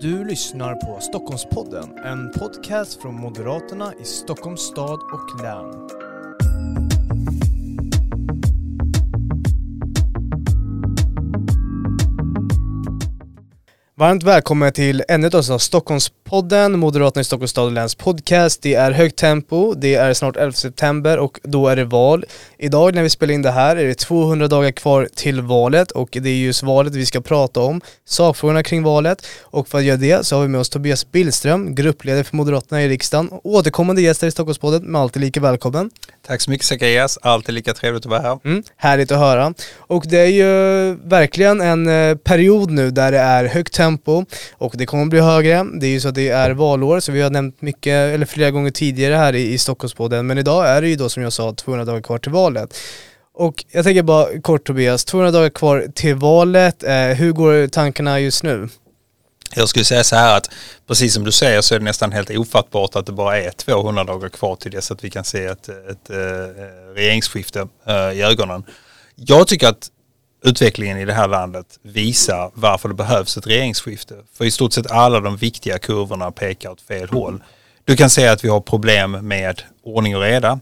Du lyssnar på Stockholmspodden, en podcast från Moderaterna i Stockholms stad och län. Varmt välkommen till ännu av Stockholmspodden, Moderaterna i Stockholms stad och läns podcast. Det är högt tempo, det är snart 11 september och då är det val. Idag när vi spelar in det här är det 200 dagar kvar till valet och det är just valet vi ska prata om, sakfrågorna kring valet. Och för att göra det så har vi med oss Tobias Billström, gruppledare för Moderaterna i riksdagen. Återkommande gäster i Stockholmspodden, men alltid lika välkommen. Tack så mycket Zacharias, alltid lika trevligt att vara här. Härligt att höra. Och det är ju verkligen en period nu där det är högt tempo och det kommer att bli högre. Det är ju så att det är valår, så vi har nämnt mycket eller flera gånger tidigare här i Stockholmspodden, men idag är det ju då som jag sa 200 dagar kvar till valet. Och jag tänker bara kort Tobias, 200 dagar kvar till valet, hur går tankarna just nu? Jag skulle säga så här att precis som du säger så är det nästan helt ofattbart att det bara är 200 dagar kvar till dess att vi kan se ett regeringsskifte i ögonen. Jag tycker att utvecklingen i det här landet visar varför det behövs ett regeringsskifte. För i stort sett alla de viktiga kurvorna pekar åt fel håll. Du kan säga att vi har problem med ordning och reda,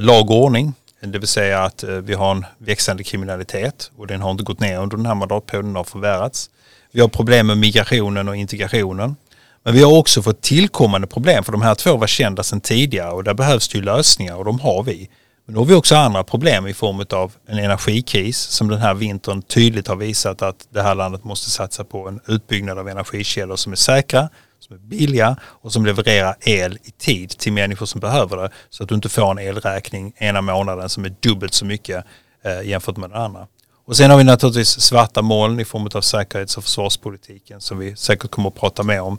lag och ordning. Det vill säga att vi har en växande kriminalitet och den har inte gått ner under den här mandatperioden, den har förvärrats. Vi har problem med migrationen och integrationen. Men vi har också fått tillkommande problem, för de här två var kända sedan tidigare och där behövs det ju lösningar och de har vi. Men då har vi också andra problem i form av en energikris som den här vintern tydligt har visat att det här landet måste satsa på en utbyggnad av energikällor som är säkra, som är billiga och som levererar el i tid till människor som behöver det, så att du inte får en elräkning ena månaden som är dubbelt så mycket jämfört med den andra. Och sen har vi naturligtvis svarta moln i form av säkerhets- och försvarspolitiken som vi säkert kommer att prata mer om.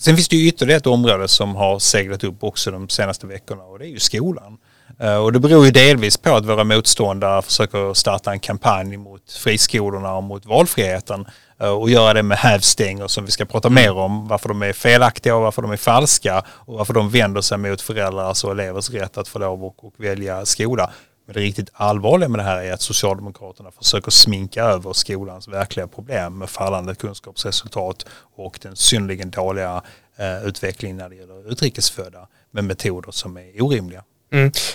Sen finns det ju ytterligare ett område som har seglat upp också de senaste veckorna och det är ju skolan. Och det beror ju delvis på att våra motståndare försöker starta en kampanj mot friskolorna och mot valfriheten och göra det med hävstänger som vi ska prata mer om, varför de är felaktiga och varför de är falska och varför de vänder sig mot föräldrars och elevers rätt att få lov och välja skola. Men det riktigt allvarliga med det här är att Socialdemokraterna försöker sminka över skolans verkliga problem med fallande kunskapsresultat och den synnerligen dåliga utvecklingen när det gäller utrikesfödda med metoder som är orimliga.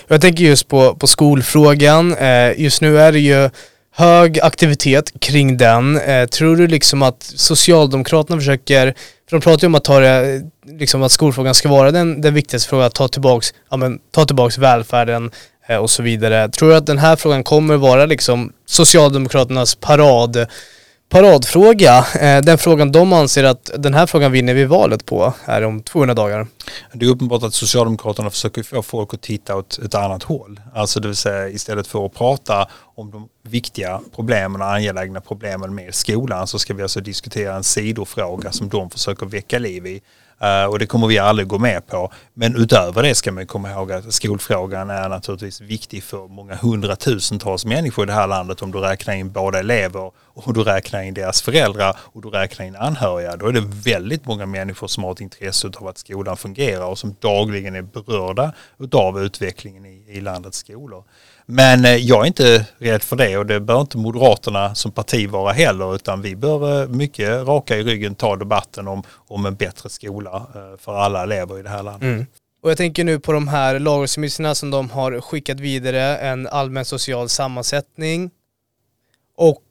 Jag tänker just på skolfrågan. Just nu är det ju hög aktivitet kring den. Tror du liksom att Socialdemokraterna försöker, för de pratar ju om att ta det, liksom att skolfrågan ska vara den viktigaste frågan, att ta tillbaks välfärden och så vidare. Tror du att den här frågan kommer vara liksom Socialdemokraternas paradfråga, den frågan de anser att den här frågan vinner vi valet på här om 200 dagar? Det är uppenbart att Socialdemokraterna försöker få folk att titta åt ett annat håll. Alltså det vill säga istället för att prata om de viktiga problemen och angelägna problemen med skolan så ska vi alltså diskutera en sidofråga som de försöker väcka liv i. Och det kommer vi aldrig gå med på. Men utöver det ska man komma ihåg att skolfrågan är naturligtvis viktig för många hundratusentals människor i det här landet. Om du räknar in båda elever och du räknar in deras föräldrar och du räknar in anhöriga, då är det väldigt många människor som har ett intresse av att skolan fungerar och som dagligen är berörda av utvecklingen i landets skolor. Men jag är inte rädd för det och det bör inte Moderaterna som parti vara heller, utan vi bör mycket raka i ryggen ta debatten om en bättre skola för alla elever i det här landet. Och jag tänker nu på de här lagrådsremisserna som de har skickat vidare, en allmän social sammansättning. Och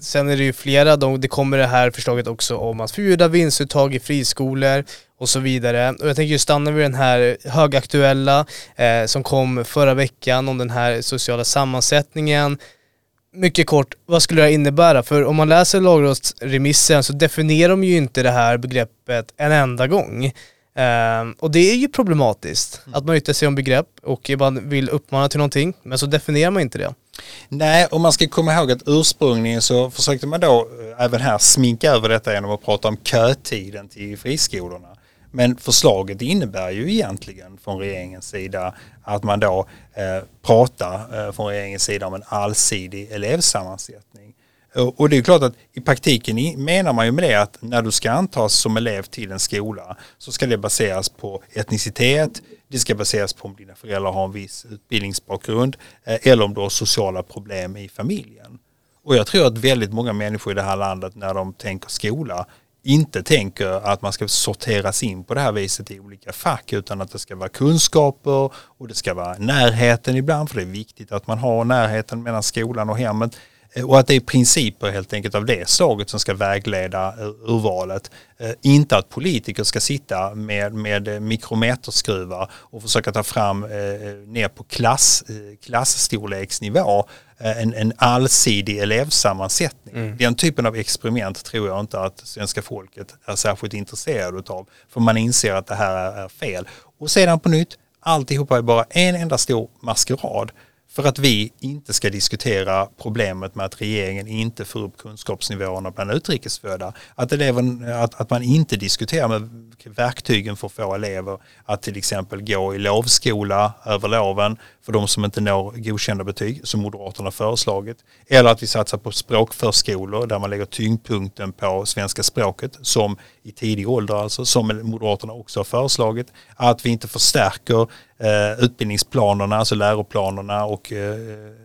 sen är det ju flera, det kommer det här förslaget också om att förbjuda vinstuttag i friskolor och så vidare. Och jag tänker ju stanna vid den här högaktuella som kom förra veckan om den här sociala sammansättningen. Mycket kort, vad skulle det innebära? För om man läser lagrådsremissen så definierar de ju inte det här begreppet en enda gång. Och det är ju problematiskt att man yttrar sig om begrepp och man vill uppmana till någonting, men så definierar man inte det. Nej, och man ska komma ihåg att ursprungligen så försökte man då även här sminka över detta genom att prata om kötiden till friskolorna. Men förslaget innebär ju egentligen från regeringens sida att man då pratar från regeringens sida om en allsidig elevsammansättning. Och det är klart att i praktiken menar man ju med det att när du ska antas som elev till en skola så ska det baseras på etnicitet, det ska baseras på om dina föräldrar har en viss utbildningsbakgrund eller om du har sociala problem i familjen. Och jag tror att väldigt många människor i det här landet när de tänker skola inte tänker att man ska sorteras in på det här viset i olika fack, utan att det ska vara kunskaper och det ska vara närheten ibland, för det är viktigt att man har närheten mellan skolan och hemmet, och att det är principer helt enkelt av det slaget som ska vägleda urvalet. Inte att politiker ska sitta med mikrometerskruvar och försöka ta fram ner på klassstorleksnivå en allsidig elevsammansättning. Mm. Den typen av experiment tror jag inte att svenska folket är särskilt intresserad av, för man inser att det här är fel. Och sedan på nytt, alltihopa är bara en enda stor maskerad för att vi inte ska diskutera problemet med att regeringen inte får upp kunskapsnivåerna bland utrikesfödda. Att man inte diskuterar med verktygen för att få elever att till exempel gå i lovskola över loven för de som inte når godkända betyg, som Moderaterna föreslagit. Eller att vi satsar på språkförskolor där man lägger tyngdpunkten på svenska språket, som i tidig ålder, alltså, som Moderaterna också har föreslagit. Att vi inte förstärker utbildningsplanerna, alltså läroplanerna, och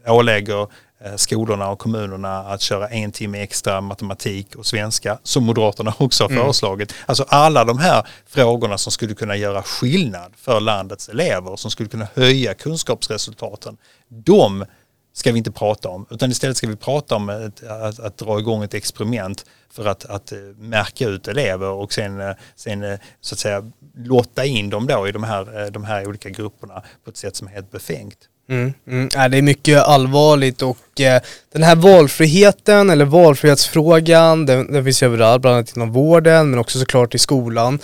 ålägger skolorna och kommunerna att köra 1 timme extra matematik och svenska, som Moderaterna också har föreslagit. Alltså alla de här frågorna som skulle kunna göra skillnad för landets elever, som skulle kunna höja kunskapsresultaten, de ska vi inte prata om, utan istället ska vi prata om att dra igång ett experiment för att märka ut elever och sen så att säga låta in dem då i de här olika grupperna på ett sätt som är helt befängt. Det är mycket allvarligt, och den här valfriheten eller valfrihetsfrågan, den finns överallt, bland annat inom vården men också såklart i skolan.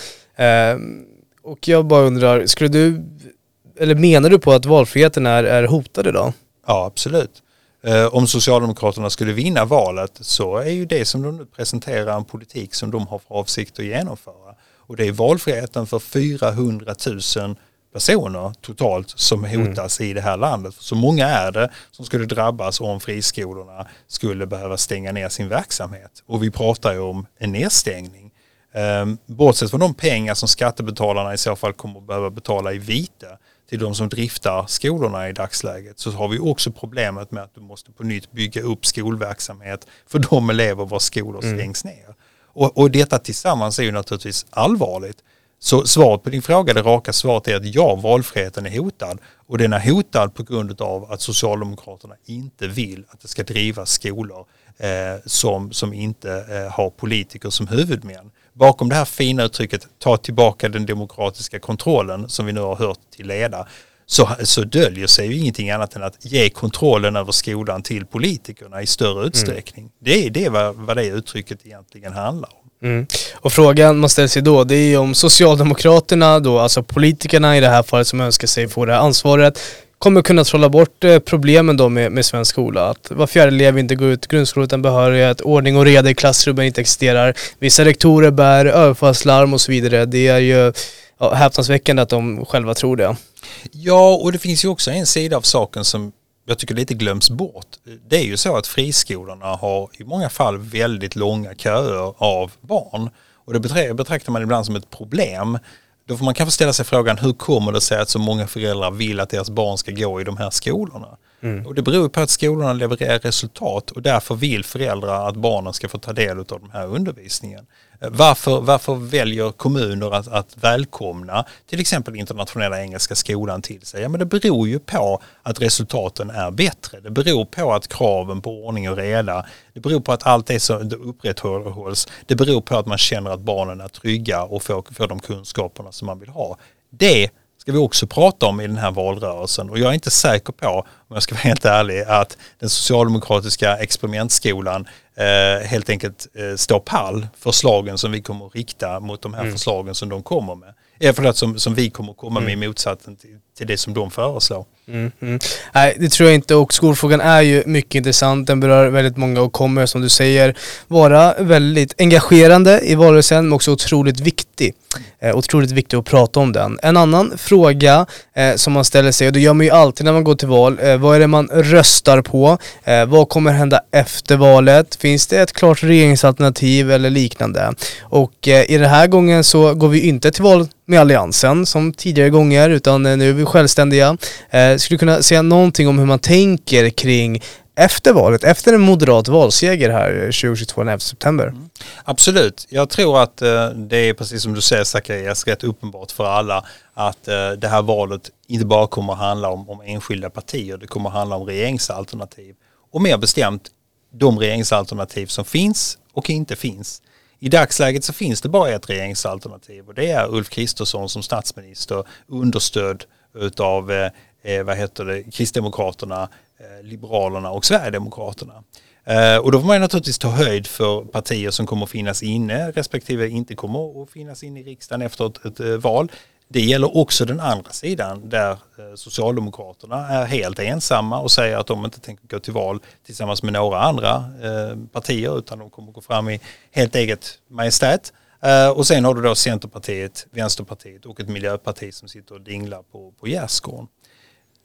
Och jag bara undrar, menar du på att valfriheten är hotad idag? Ja, absolut. Om Socialdemokraterna skulle vinna valet så är ju det som de nu presenterar en politik som de har för avsikt att genomföra. Och det är valfriheten för 400 000 personer totalt som hotas i det här landet. Så många är det som skulle drabbas om friskolorna skulle behöva stänga ner sin verksamhet. Och vi pratar ju om en nedstängning. Bortsett från de pengar som skattebetalarna i så fall kommer att behöva betala i vite till de som driftar skolorna i dagsläget, så har vi också problemet med att du måste på nytt bygga upp skolverksamhet för de elever vars skolor stängs ner. Och detta tillsammans är ju naturligtvis allvarligt. Så svaret på din fråga, det raka svaret är att ja, valfriheten är hotad. Och den är hotad på grund av att Socialdemokraterna inte vill att det ska drivas skolor som inte har politiker som huvudmän. Bakom det här fina uttrycket ta tillbaka den demokratiska kontrollen som vi nu har hört till leda, så döljer sig ju ingenting annat än att ge kontrollen över skolan till politikerna i större utsträckning. Det är vad det uttrycket egentligen handlar om. Och frågan man ställer sig då, det är ju om Socialdemokraterna då, alltså politikerna i det här fallet som önskar sig få det här ansvaret, kommer kunna trolla bort problemen då med svensk skola. Att var fjärde elev inte går ut grundskolan utan behörighet, ordning och reda i klassrummen inte existerar, vissa rektorer bär överfallslarm och så vidare. Det är ju häpnadsväckande att de själva tror det. Ja, och det finns ju också en sida av saken som jag tycker lite glöms bort. Det är ju så att friskolorna har i många fall väldigt långa köer av barn. Och det betraktar man ibland som ett problem. Då får man kanske ställa sig frågan, hur kommer det sig att så många föräldrar vill att deras barn ska gå i de här skolorna? Och det beror på att skolorna levererar resultat, och därför vill föräldrar att barnen ska få ta del av den här undervisningen. Varför väljer kommuner att välkomna till exempel internationella engelska skolan till sig? Ja, men det beror ju på att resultaten är bättre. Det beror på att kraven på ordning och reda, det beror på att allt det som upprätthålls, det beror på att man känner att barnen är trygga och får de kunskaperna som man vill ha. Det ska vi också prata om i den här valrörelsen, och jag är inte säker på, om jag ska vara helt ärlig, att den socialdemokratiska experimentskolan helt enkelt står pall förslagen som vi kommer att rikta mot de här förslagen som de kommer med. Förlåt, som vi kommer att komma med i motsatsen till det som de föreslår. Nej, det tror jag inte, och skolfrågan är ju mycket intressant. Den berör väldigt många och kommer, som du säger, vara väldigt engagerande i valrörelsen, men också otroligt viktig. Otroligt viktig att prata om den. En annan fråga som man ställer sig, och det gör man ju alltid när man går till val, vad är det man röstar på? Vad kommer hända efter valet? Finns det ett klart regeringsalternativ eller liknande? Och i den här gången så går vi inte till val med Alliansen som tidigare gånger, utan nu är vi självständiga. Skulle du kunna säga någonting om hur man tänker kring efter valet, efter en moderat valseger här 2022 11 september. Mm. Absolut. Jag tror att det är precis som du säger, Zacharias, rätt uppenbart för alla att det här valet inte bara kommer att handla om enskilda partier, det kommer att handla om regeringsalternativ. Och mer bestämt de regeringsalternativ som finns och inte finns. I dagsläget så finns det bara ett regeringsalternativ och det är Ulf Kristersson som statsminister, understödd utav Kristdemokraterna, Liberalerna och Sverigedemokraterna. Och då får man naturligtvis ta höjd för partier som kommer att finnas inne respektive inte kommer att finnas inne i riksdagen efter ett val. Det gäller också den andra sidan där Socialdemokraterna är helt ensamma och säger att de inte tänker gå till val tillsammans med några andra partier utan de kommer att gå fram i helt eget majestät. Och sen har du då Centerpartiet, Vänsterpartiet och ett Miljöparti som sitter och dinglar på gärdsgården.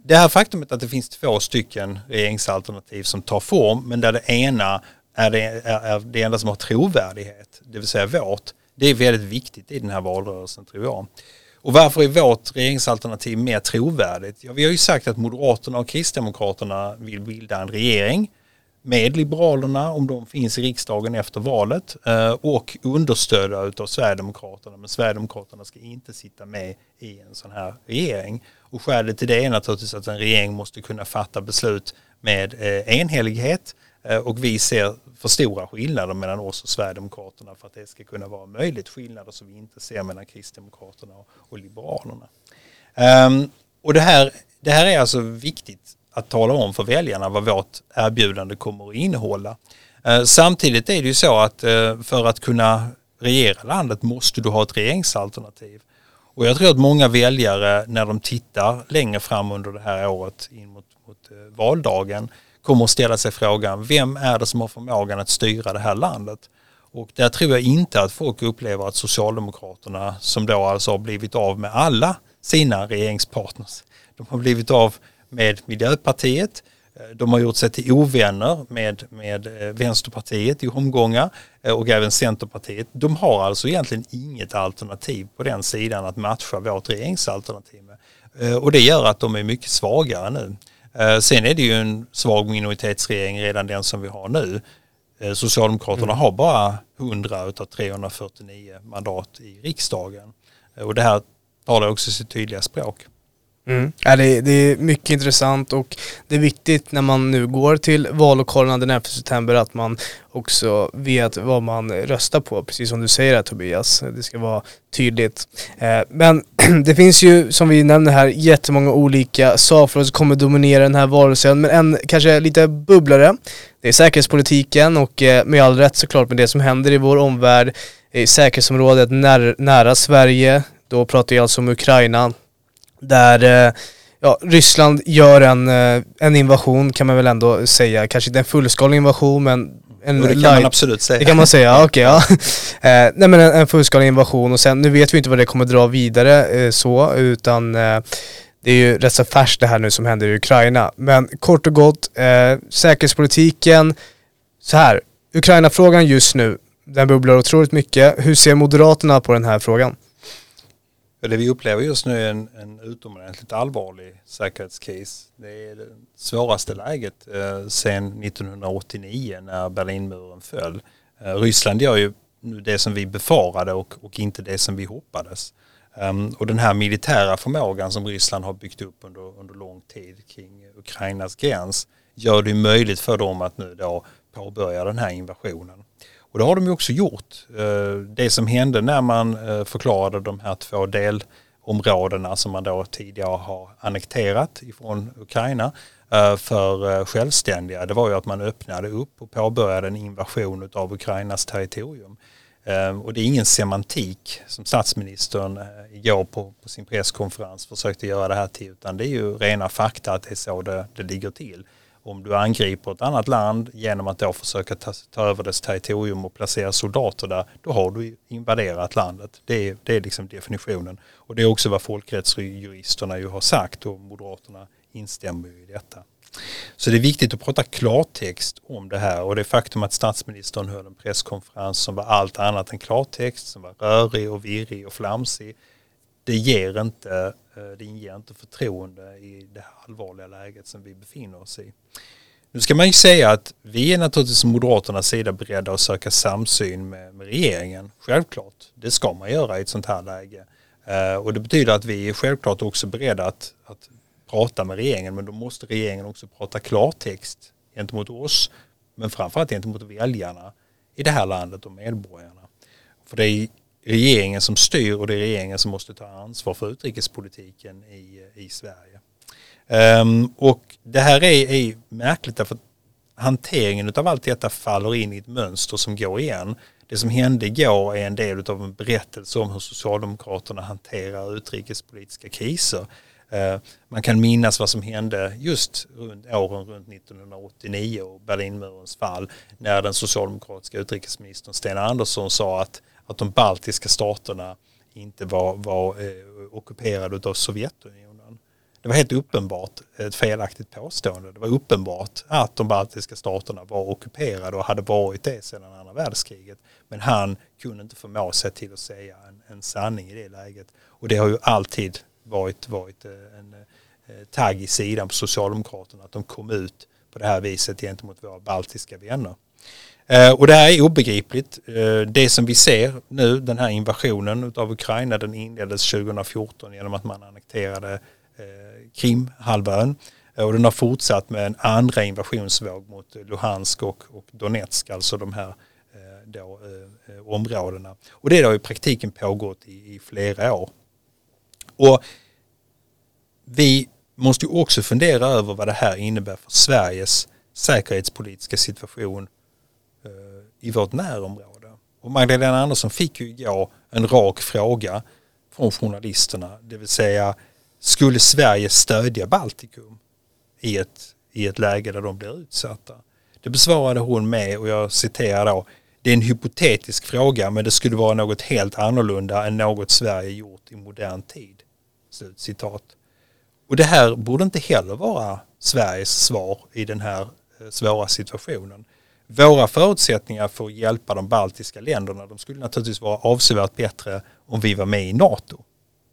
Det här faktumet att det finns två stycken regeringsalternativ som tar form men där det ena är det enda som har trovärdighet, det vill säga vårt, det är väldigt viktigt i den här valrörelsen tror jag. Och varför är vårt regeringsalternativ mer trovärdigt? Ja, vi har ju sagt att Moderaterna och Kristdemokraterna vill bilda en regering med Liberalerna om de finns i riksdagen efter valet och understödda av Sverigedemokraterna. Men Sverigedemokraterna ska inte sitta med i en sån här regering. Och skälet till det är naturligtvis att en regering måste kunna fatta beslut med enhällighet. Och vi ser för stora skillnader mellan oss och Sverigedemokraterna för att det ska kunna vara möjligt, skillnader som vi inte ser mellan Kristdemokraterna och Liberalerna. Och det här är alltså viktigt att tala om för väljarna vad vårt erbjudande kommer att innehålla. Samtidigt är det ju så att för att kunna regera landet måste du ha ett regeringsalternativ. Och jag tror att många väljare när de tittar längre fram under det här året in mot valdagen kommer att ställa sig frågan, vem är det som har förmågan att styra det här landet? Och där tror jag inte att folk upplever att Socialdemokraterna, som då alltså har blivit av med alla sina regeringspartners, de har blivit av med Miljöpartiet, de har gjort sig till ovänner med Vänsterpartiet i omgångar och även Centerpartiet. De har alltså egentligen inget alternativ på den sidan att matcha vårt regeringsalternativ med. Och det gör att de är mycket svagare nu. Sen är det ju en svag minoritetsregering redan den som vi har nu. Socialdemokraterna har bara 100 av 349 mandat i riksdagen. Och det här talar också sitt tydliga språk. Mm. Ja, det är mycket intressant och det är viktigt när man nu går till vallokalerna den 11 september att man också vet vad man röstar på, precis som du säger här, Tobias. Det ska vara tydligt. Men det finns ju, som vi nämnde här, jättemånga olika saker som kommer dominera den här valrörelsen. Men en kanske lite bubblare, det är säkerhetspolitiken och med all rätt såklart med det som händer i vår omvärld, i säkerhetsområdet nära Sverige. Då pratar jag alltså om Ukraina. Där Ryssland gör en invasion kan man väl ändå säga. Kanske inte en fullskalig invasion men en det kan man absolut säga. Det kan man säga, okej. Ja. Nej men en fullskalig invasion och sen, nu vet vi inte vad det kommer dra vidare så utan det är ju rätt så färskt det här nu som händer i Ukraina. Men kort och gott, säkerhetspolitiken, så här, Ukraina-frågan just nu, den bubblar otroligt mycket. Hur ser Moderaterna på den här frågan? Det vi upplever just nu är en utomordentligt allvarlig säkerhetskris. Det är det svåraste läget sedan 1989 när Berlinmuren föll. Ryssland gör ju nu det som vi befarade och inte det som vi hoppades. Och den här militära förmågan som Ryssland har byggt upp under lång tid kring Ukrainas gräns gör det möjligt för dem att nu då påbörja den här invasionen. Och det har de ju också gjort. Det som hände när man förklarade de här två delområdena som man då tidigare har annekterat ifrån Ukraina för självständiga, det var ju att man öppnade upp och påbörjade en invasion av Ukrainas territorium. Och det är ingen semantik som statsministern igår på sin presskonferens försökte göra det här till, utan det är ju rena fakta att det är så det ligger till. Om du angriper ett annat land genom att då försöka ta över dess territorium och placera soldater där, då har du invaderat landet. Det är liksom definitionen. Och det är också vad folkrättsjuristerna ju har sagt och Moderaterna instämmer i detta. Så det är viktigt att prata klartext om det här och det faktum att statsministern höll en presskonferens som var allt annat än klartext, som var rörig och virrig och flamsig, det inger inte förtroende i det allvarliga läget som vi befinner oss i. Nu ska man ju säga att vi är naturligtvis Moderaternas sida beredda att söka samsyn med regeringen. Självklart, det ska man göra i ett sånt här läge. Och det betyder att vi är självklart också beredda att prata med regeringen. Men då måste regeringen också prata klartext gentemot oss. Men framförallt gentemot väljarna i det här landet och medborgarna. För det är regeringen som styr och det är regeringen som måste ta ansvar för utrikespolitiken i Sverige. Och det här är märkligt därför att hanteringen av allt detta faller in i ett mönster som går igen. Det som hände igår är en del av en berättelse om hur Socialdemokraterna hanterar utrikespolitiska kriser. Man kan minnas vad som hände just runt 1989 och Berlinmurens fall när den socialdemokratiska utrikesministern Sten Andersson sa att de baltiska staterna inte var ockuperade av Sovjetunionen. Det var helt uppenbart ett felaktigt påstående. Det var uppenbart att de baltiska staterna var ockuperade och hade varit det sedan andra världskriget. Men han kunde inte förmå sig till att säga en sanning i det läget. Och det har ju alltid varit en tagg i sidan på Socialdemokraterna att de kom ut på det här viset gentemot våra baltiska vänner. Och det här är obegripligt. Det som vi ser nu, den här invasionen av Ukraina, den inleddes 2014 genom att man annekterade Krim, halvön. Och den har fortsatt med en andra invasionsvåg mot Luhansk och Donetsk, alltså de här områdena. Och det har i praktiken pågått i flera år. Och vi måste ju också fundera över vad det här innebär för Sveriges säkerhetspolitiska situation i vårt närområde. Och Magdalena Andersson fick ju igår en rak fråga från journalisterna. Det vill säga, skulle Sverige stödja Baltikum i ett läge där de blir utsatta? Det besvarade hon med, och jag citerar då, det är en hypotetisk fråga, men det skulle vara något helt annorlunda än något Sverige gjort i modern tid. Slutcitat. Och det här borde inte heller vara Sveriges svar i den här svåra situationen. Våra förutsättningar för att hjälpa de baltiska länderna, de skulle naturligtvis vara avsevärt bättre om vi var med i NATO.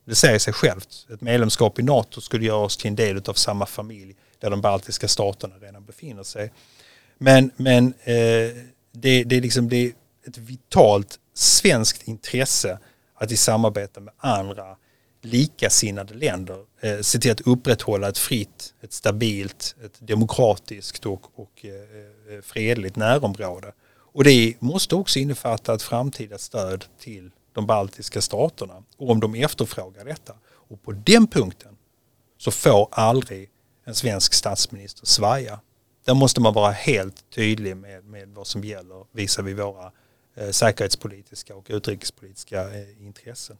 Det säger sig självt. Ett medlemskap i NATO skulle göra oss till en del av samma familj där de baltiska staterna redan befinner sig. Men det är ett vitalt svenskt intresse att i samarbete med andra likasinnade länder se till att upprätthålla ett fritt, ett stabilt, ett demokratiskt och fredligt närområde. Och det måste också innefatta ett framtida stöd till de baltiska staterna om de efterfrågar detta. Och på den punkten så får aldrig en svensk statsminister svaja. Där måste man vara helt tydlig med vad som gäller visavi våra säkerhetspolitiska och utrikespolitiska intressen.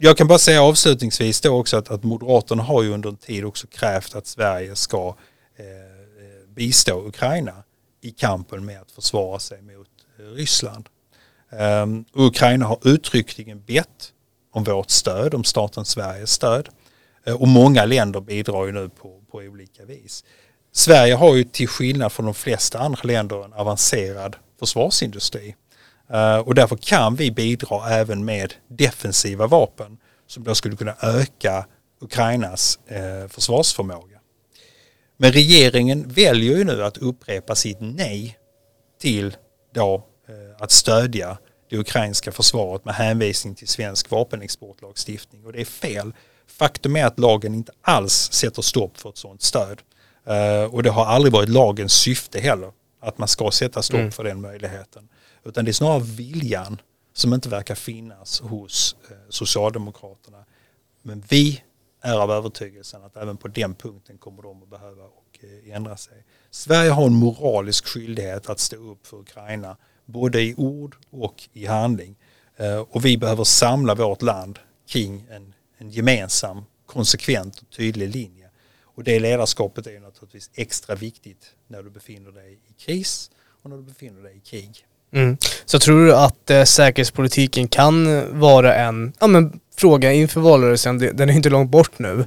Jag kan bara säga avslutningsvis då också att Moderaterna har ju under en tid också krävt att Sverige ska bistå Ukraina i kampen med att försvara sig mot Ryssland. Ukraina har uttryckligen bett om vårt stöd, om staten Sveriges stöd. Och många länder bidrar ju nu på olika vis. Sverige har ju till skillnad från de flesta andra länder en avancerad försvarsindustri. Och därför kan vi bidra även med defensiva vapen som då skulle kunna öka Ukrainas försvarsförmåga. Men regeringen väljer ju nu att upprepa sitt nej till då att stödja det ukrainska försvaret med hänvisning till svensk vapenexportlagstiftning. Och det är fel. Faktum är att lagen inte alls sätter stopp för ett sådant stöd. Och det har aldrig varit lagens syfte heller att man ska sätta stopp för den möjligheten. Utan det är snarare viljan som inte verkar finnas hos Socialdemokraterna. Men vi är av övertygelsen att även på den punkten kommer de att behöva och ändra sig. Sverige har en moralisk skyldighet att stå upp för Ukraina både i ord och i handling. Och vi behöver samla vårt land kring en gemensam, konsekvent och tydlig linje. Och det ledarskapet är ju naturligtvis extra viktigt när du befinner dig i kris och när du befinner dig i krig. Mm. Så tror du att säkerhetspolitiken kan vara en fråga inför valrörelsen? Den är inte långt bort nu.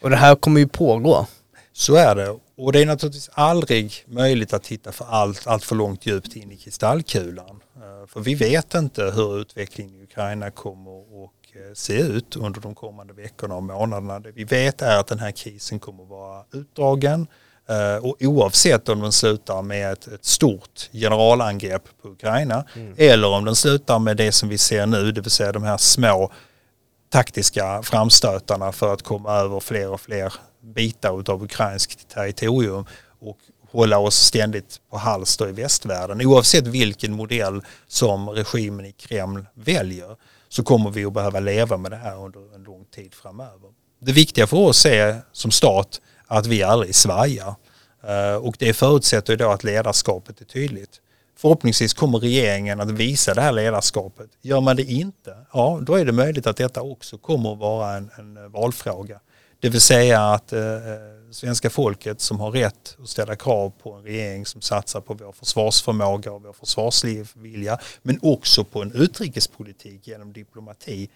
Och det här kommer ju pågå. Så är det. Och det är naturligtvis aldrig möjligt att titta för allt för långt djupt in i kristallkulan. För vi vet inte hur utvecklingen i Ukraina kommer att se ut under de kommande veckorna och månaderna. Det vi vet är att den här krisen kommer att vara utdragen. Och oavsett om den slutar med ett stort generalangrepp på Ukraina eller om den slutar med det som vi ser nu, det vill säga de här små taktiska framstötarna för att komma över fler och fler bitar av ukrainskt territorium och hålla oss ständigt på hals i västvärlden. Oavsett vilken modell som regimen i Kreml väljer så kommer vi att behöva leva med det här under en lång tid framöver. Det viktiga för oss är som stat att vi aldrig svajar. Och det förutsätter då att ledarskapet är tydligt. Förhoppningsvis kommer regeringen att visa det här ledarskapet. Gör man det inte, ja, då är det möjligt att detta också kommer att vara en valfråga. Det vill säga att svenska folket som har rätt att ställa krav på en regering som satsar på vår försvarsförmåga och vår försvarsvilja, men också på en utrikespolitik genom diplomati.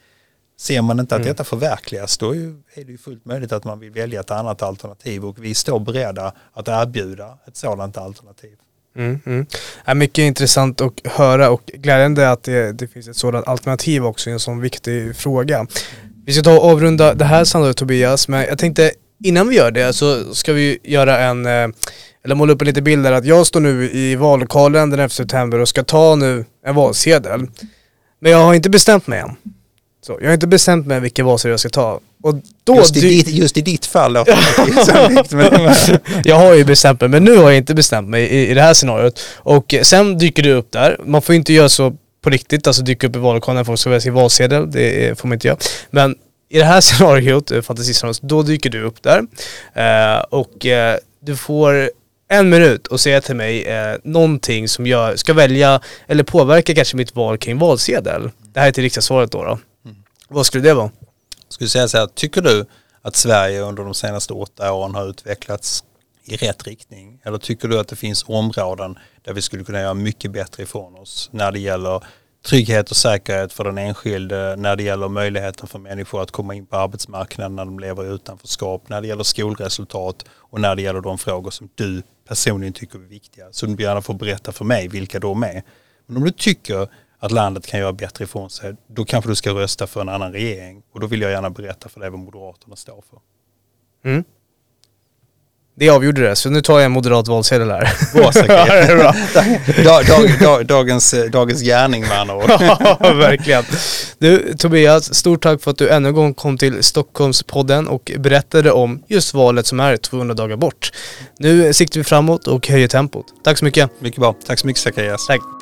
Ser man inte att detta förverkligas, då är det ju fullt möjligt att man vill välja ett annat alternativ, och vi står beredda att erbjuda ett sådant alternativ. Ja, mycket intressant att höra och glädjande att det finns ett sådant alternativ också i en sån viktig fråga. Vi ska ta och avrunda det här samtalet, Tobias, men jag tänkte innan vi gör det så ska vi göra eller måla upp lite bilder att jag står nu i vallokalen den 11 september och ska ta nu en valsedel. Men jag har inte bestämt mig än. Så, jag har inte bestämt mig vilka valsedel jag ska ta. Och då just i ditt fall då. Jag har ju bestämt mig, men nu har jag inte bestämt mig i det här scenariot. Och sen dyker det upp där. Man får inte göra så på riktigt, alltså dyka upp i vallokalerna när folk ska välja sin valsedel. Det får man inte göra. Men i det här scenariot, fantasiscenariot, då dyker du upp där. Och du får 1 minut och säga till mig någonting som jag ska välja eller påverka kanske mitt val kring valsedel. Det här är till riksdagssvaret då. Vad skulle det vara? Jag skulle säga så här, tycker du att Sverige under de senaste 8 åren har utvecklats i rätt riktning? Eller tycker du att det finns områden där vi skulle kunna göra mycket bättre ifrån oss när det gäller trygghet och säkerhet för den enskilde, när det gäller möjligheten för människor att komma in på arbetsmarknaden när de lever i utanförskap, när det gäller skolresultat och när det gäller de frågor som du personligen tycker är viktiga? Så du gärna får berätta för mig vilka de är. Men om du tycker att landet kan göra bättre ifrån sig, då kanske du ska rösta för en annan regering. Och då vill jag gärna berätta för dig vad Moderaterna står för. Mm. Det avgjorde det, så nu tar jag en moderat valsedel här. Dagens gärning, man. Ja, verkligen. Du, Tobias, stort tack för att du ännu en gång kom till Stockholmspodden och berättade om just valet som är 200 dagar bort. Nu siktar vi framåt och höjer tempot. Tack så mycket. Mycket bra. Tack så mycket, Zacharias. Tack.